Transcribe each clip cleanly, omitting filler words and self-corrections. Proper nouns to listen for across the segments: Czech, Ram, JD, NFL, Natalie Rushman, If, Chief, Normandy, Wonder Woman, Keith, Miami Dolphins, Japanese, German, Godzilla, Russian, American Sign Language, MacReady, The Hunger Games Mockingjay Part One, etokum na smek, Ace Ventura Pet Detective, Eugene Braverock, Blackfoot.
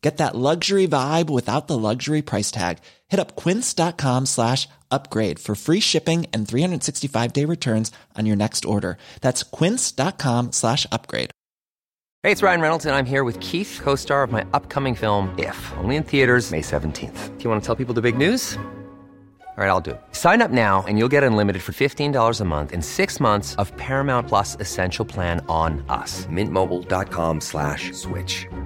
Get that luxury vibe without the luxury price tag. Hit up quince.com/upgrade for free shipping and 365-day returns on your next order. That's quince.com/upgrade. Hey, it's Ryan Reynolds, and I'm here with Keith, co-star of my upcoming film, If, only in theaters May 17th. Do you want to tell people the big news? All right, I'll do it. Sign up now and you'll get unlimited for $15 a month and 6 months of Paramount Plus Essential Plan on us. mintmobile.com/switch.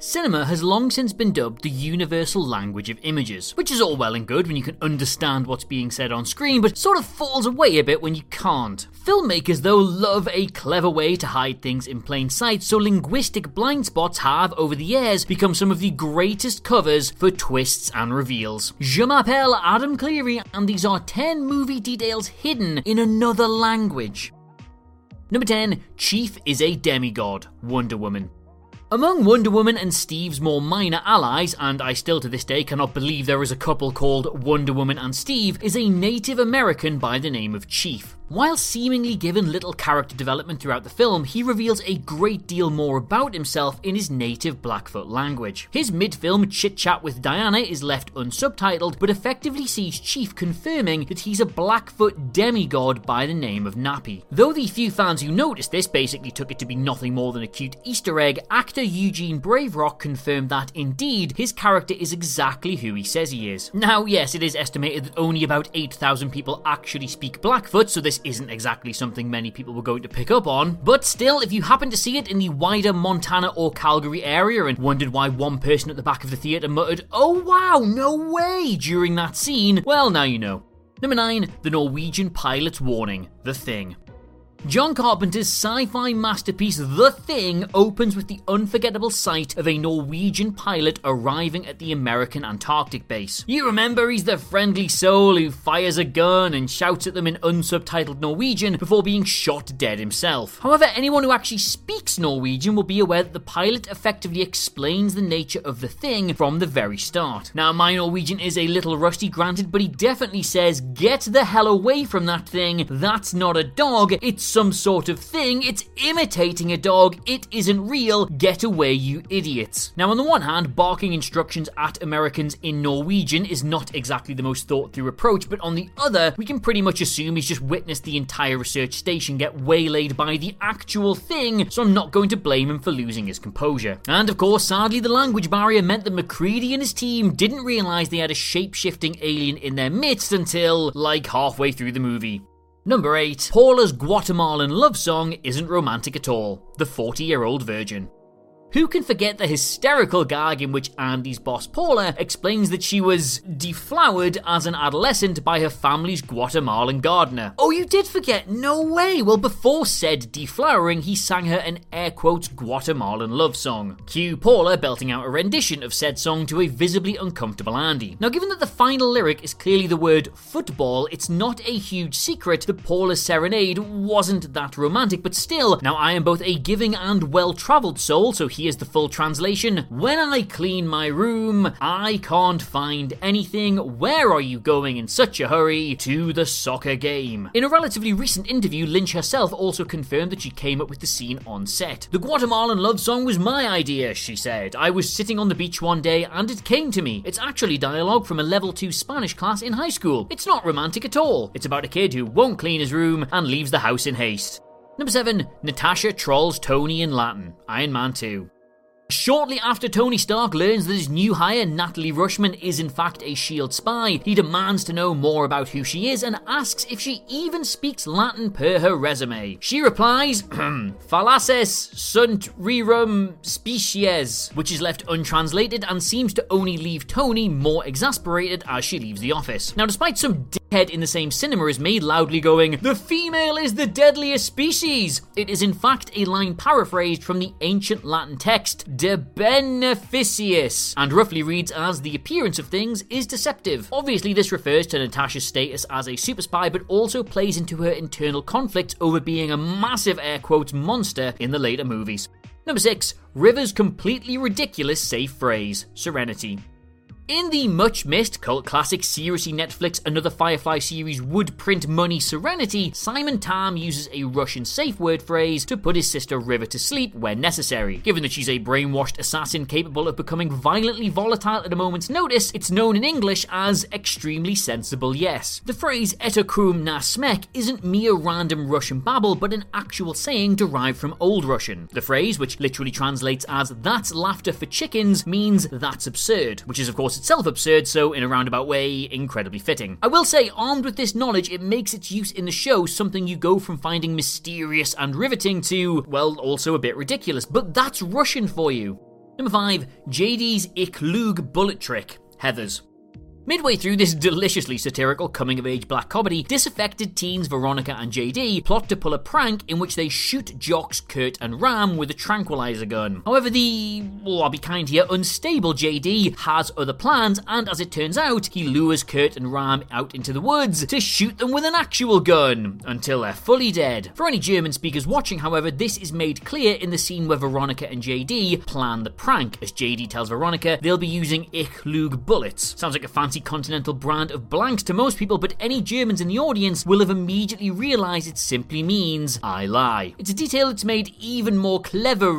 Cinema has long since been dubbed the universal language of images, which is all well and good when you can understand what's being said on screen, but sort of falls away a bit when you can't. Filmmakers, though, love a clever way to hide things in plain sight, so linguistic blind spots have, over the years, become some of the greatest covers for twists and reveals. Je m'appelle Adam Cleary, and these are 10 movie details hidden in another language. Number 10, Chief is a demigod, Wonder Woman. Among Wonder Woman and Steve's more minor allies, and I still to this day cannot believe there is a couple called Wonder Woman and Steve, is a Native American by the name of Chief. While seemingly given little character development throughout the film, he reveals a great deal more about himself in his native Blackfoot language. His mid-film chit-chat with Diana is left unsubtitled, but effectively sees Chief confirming that he's a Blackfoot demigod by the name of Nappy. Though the few fans who noticed this basically took it to be nothing more than a cute Easter egg, actor Eugene Braverock confirmed that, indeed, his character is exactly who he says he is. Now, yes, it is estimated that only about 8,000 people actually speak Blackfoot, so this isn't exactly something many people were going to pick up on, but still, if you happen to see it in the wider Montana or Calgary area and wondered why one person at the back of the theatre muttered, "Oh wow, no way," during that scene, well, now you know. Number 9, the Norwegian pilot's warning, The Thing. John Carpenter's sci-fi masterpiece The Thing opens with the unforgettable sight of a Norwegian pilot arriving at the American Antarctic base. You remember, he's the friendly soul who fires a gun and shouts at them in unsubtitled Norwegian before being shot dead himself. However, anyone who actually speaks Norwegian will be aware that the pilot effectively explains the nature of the thing from the very start. Now, my Norwegian is a little rusty, granted, but he definitely says, "Get the hell away from that thing, that's not a dog, it's some sort of thing, it's imitating a dog, it isn't real, get away you idiots." Now on the one hand, barking instructions at Americans in Norwegian is not exactly the most thought through approach, but on the other, we can pretty much assume he's just witnessed the entire research station get waylaid by the actual thing, so I'm not going to blame him for losing his composure. And of course, sadly, the language barrier meant that MacReady and his team didn't realise they had a shape-shifting alien in their midst until, like, halfway through the movie. Number 8, Paula's Guatemalan love song isn't romantic at all, The 40-Year-Old Virgin. Who can forget the hysterical gag in which Andy's boss Paula explains that she was deflowered as an adolescent by her family's Guatemalan gardener? "Oh, you did forget? No way!" Well, before said deflowering, he sang her an air quotes Guatemalan love song. Cue Paula belting out a rendition of said song to a visibly uncomfortable Andy. Now, given that the final lyric is clearly the word football, it's not a huge secret that Paula's serenade wasn't that romantic, but still, now I am both a giving and well-travelled soul, so here's the full translation. "When I clean my room, I can't find anything. Where are you going in such a hurry? To the soccer game." In a relatively recent interview, Lynch herself also confirmed that she came up with the scene on set. "The Guatemalan love song was my idea," she said. "I was sitting on the beach one day and it came to me. It's actually dialogue from a level 2 Spanish class in high school. It's not romantic at all. It's about a kid who won't clean his room and leaves the house in haste." Number 7, Natasha trolls Tony in Latin, Iron Man 2. Shortly after Tony Stark learns that his new hire, Natalie Rushman, is in fact a S.H.I.E.L.D. spy, he demands to know more about who she is and asks if she even speaks Latin per her resume. She replies, "Fallaces sunt rerum species," which is left untranslated and seems to only leave Tony more exasperated as she leaves the office. Now, despite some head in the same cinema is made loudly going, "The female is the deadliest species!" It is in fact a line paraphrased from the ancient Latin text, De Beneficiis, and roughly reads as "the appearance of things is deceptive." Obviously this refers to Natasha's status as a super spy, but also plays into her internal conflict over being a massive air quotes monster in the later movies. Number 6, River's completely ridiculous safe phrase, Serenity. In the much-missed cult classic seriously Netflix Another Firefly series would print money Serenity, Simon Tam uses a Russian safe word phrase to put his sister River to sleep when necessary. Given that she's a brainwashed assassin capable of becoming violently volatile at a moment's notice, it's known in English as extremely sensible yes. The phrase "etokum na smek" isn't mere random Russian babble, but an actual saying derived from Old Russian. The phrase, which literally translates as "that's laughter for chickens," means "that's absurd," which is of course itself absurd, so in a roundabout way, incredibly fitting. I will say, armed with this knowledge, it makes its use in the show something you go from finding mysterious and riveting to, well, also a bit ridiculous, but that's Russian for you. Number 5, JD's Ich-Lug bullet trick, Heathers. Midway through this deliciously satirical coming-of-age black comedy, disaffected teens Veronica and JD plot to pull a prank in which they shoot jocks Kurt and Ram with a tranquilizer gun. However, I'll be kind here, unstable JD has other plans, and as it turns out, he lures Kurt and Ram out into the woods to shoot them with an actual gun, until they're fully dead. For any German speakers watching, however, this is made clear in the scene where Veronica and JD plan the prank, as JD tells Veronica they'll be using Ich-Lug bullets. Sounds like a fancy continental brand of blanks to most people, but any Germans in the audience will have immediately realised it simply means "I lie." It's a detail that's made even more clever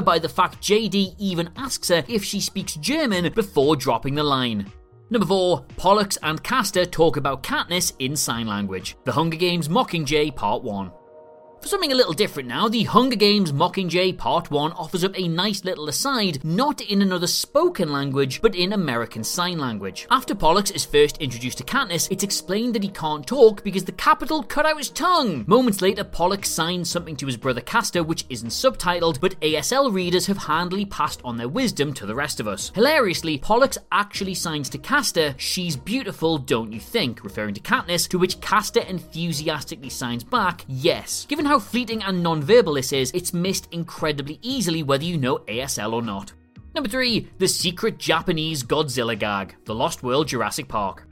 by the fact JD even asks her if she speaks German before dropping the line. Number 4, Pollux and Caster talk about Katniss in sign language. The Hunger Games Mockingjay Part 1. For something a little different now, The Hunger Games Mockingjay Part 1 offers up a nice little aside, not in another spoken language, but in American Sign Language. After Pollux is first introduced to Katniss, it's explained that he can't talk because the capital cut out his tongue. Moments later, Pollux signs something to his brother Caster, which isn't subtitled, but ASL readers have handily passed on their wisdom to the rest of us. Hilariously, Pollux actually signs to Caster, "She's beautiful, don't you think?" referring to Katniss, to which Caster enthusiastically signs back, "Yes." Given how fleeting and non-verbal this is, it's missed incredibly easily whether you know ASL or not. Number 3, the secret Japanese Godzilla gag, The Lost World Jurassic Park.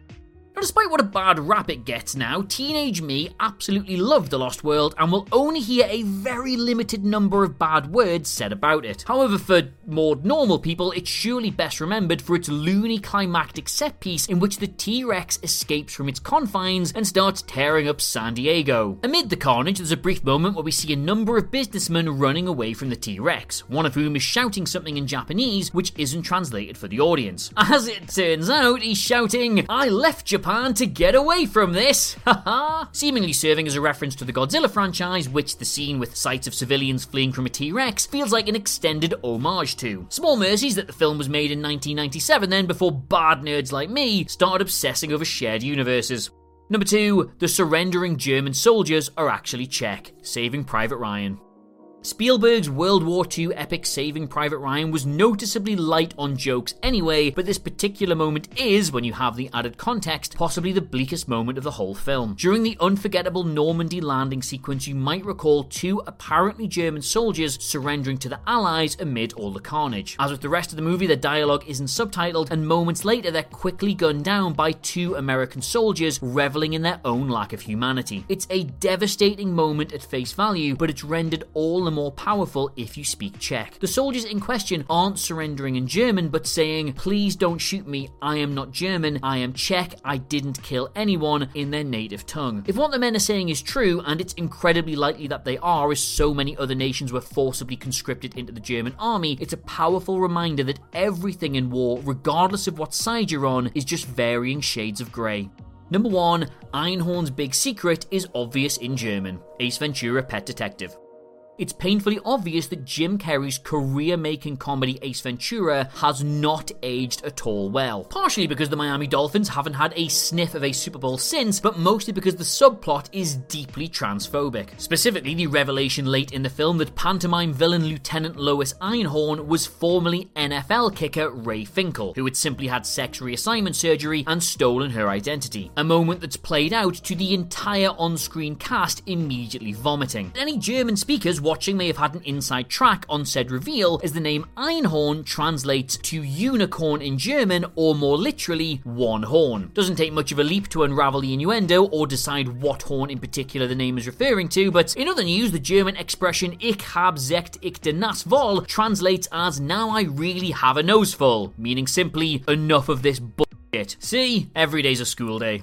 Now, despite what a bad rap it gets now, teenage me absolutely loved The Lost World and will only hear a very limited number of bad words said about it. However, for more normal people, it's surely best remembered for its loony climactic set piece in which the T-Rex escapes from its confines and starts tearing up San Diego. Amid the carnage, there's a brief moment where we see a number of businessmen running away from the T-Rex, one of whom is shouting something in Japanese which isn't translated for the audience. As it turns out, he's shouting, "I left Japan to get away from this, haha," seemingly serving as a reference to the Godzilla franchise, which the scene with sights of civilians fleeing from a T-Rex feels like an extended homage to. Small mercies that the film was made in 1997 then, before bad nerds like me started obsessing over shared universes. Number 2, the surrendering German soldiers are actually Czech, Saving Private Ryan. Spielberg's World War II epic Saving Private Ryan was noticeably light on jokes anyway, but this particular moment is, when you have the added context, possibly the bleakest moment of the whole film. During the unforgettable Normandy landing sequence, you might recall two apparently German soldiers surrendering to the Allies amid all the carnage. As with the rest of the movie, their dialogue isn't subtitled, and moments later they're quickly gunned down by two American soldiers reveling in their own lack of humanity. It's a devastating moment at face value, but it's rendered all the more powerful if you speak Czech. The soldiers in question aren't surrendering in German, but saying, "Please don't shoot me, I am not German, I am Czech, I didn't kill anyone," in their native tongue. If what the men are saying is true, and it's incredibly likely that they are, as so many other nations were forcibly conscripted into the German army, it's a powerful reminder that everything in war, regardless of what side you're on, is just varying shades of grey. Number 1, Einhorn's big secret is obvious in German, Ace Ventura Pet Detective. It's painfully obvious that Jim Carrey's career-making comedy Ace Ventura has not aged at all well. Partially because the Miami Dolphins haven't had a sniff of a Super Bowl since, but mostly because the subplot is deeply transphobic. Specifically, the revelation late in the film that pantomime villain Lieutenant Lois Einhorn was formerly NFL kicker Ray Finkel, who had simply had sex reassignment surgery and stolen her identity. A moment that's played out to the entire on-screen cast immediately vomiting. Any German speakers watching may have had an inside track on said reveal, as the name Einhorn translates to unicorn in German, or more literally, one horn. Doesn't take much of a leap to unravel the innuendo or decide what horn in particular the name is referring to, but in other news, the German expression Ich hab zecht ich den Nas voll translates as now I really have a nose full, meaning simply, enough of this bullshit. See, every day's a school day.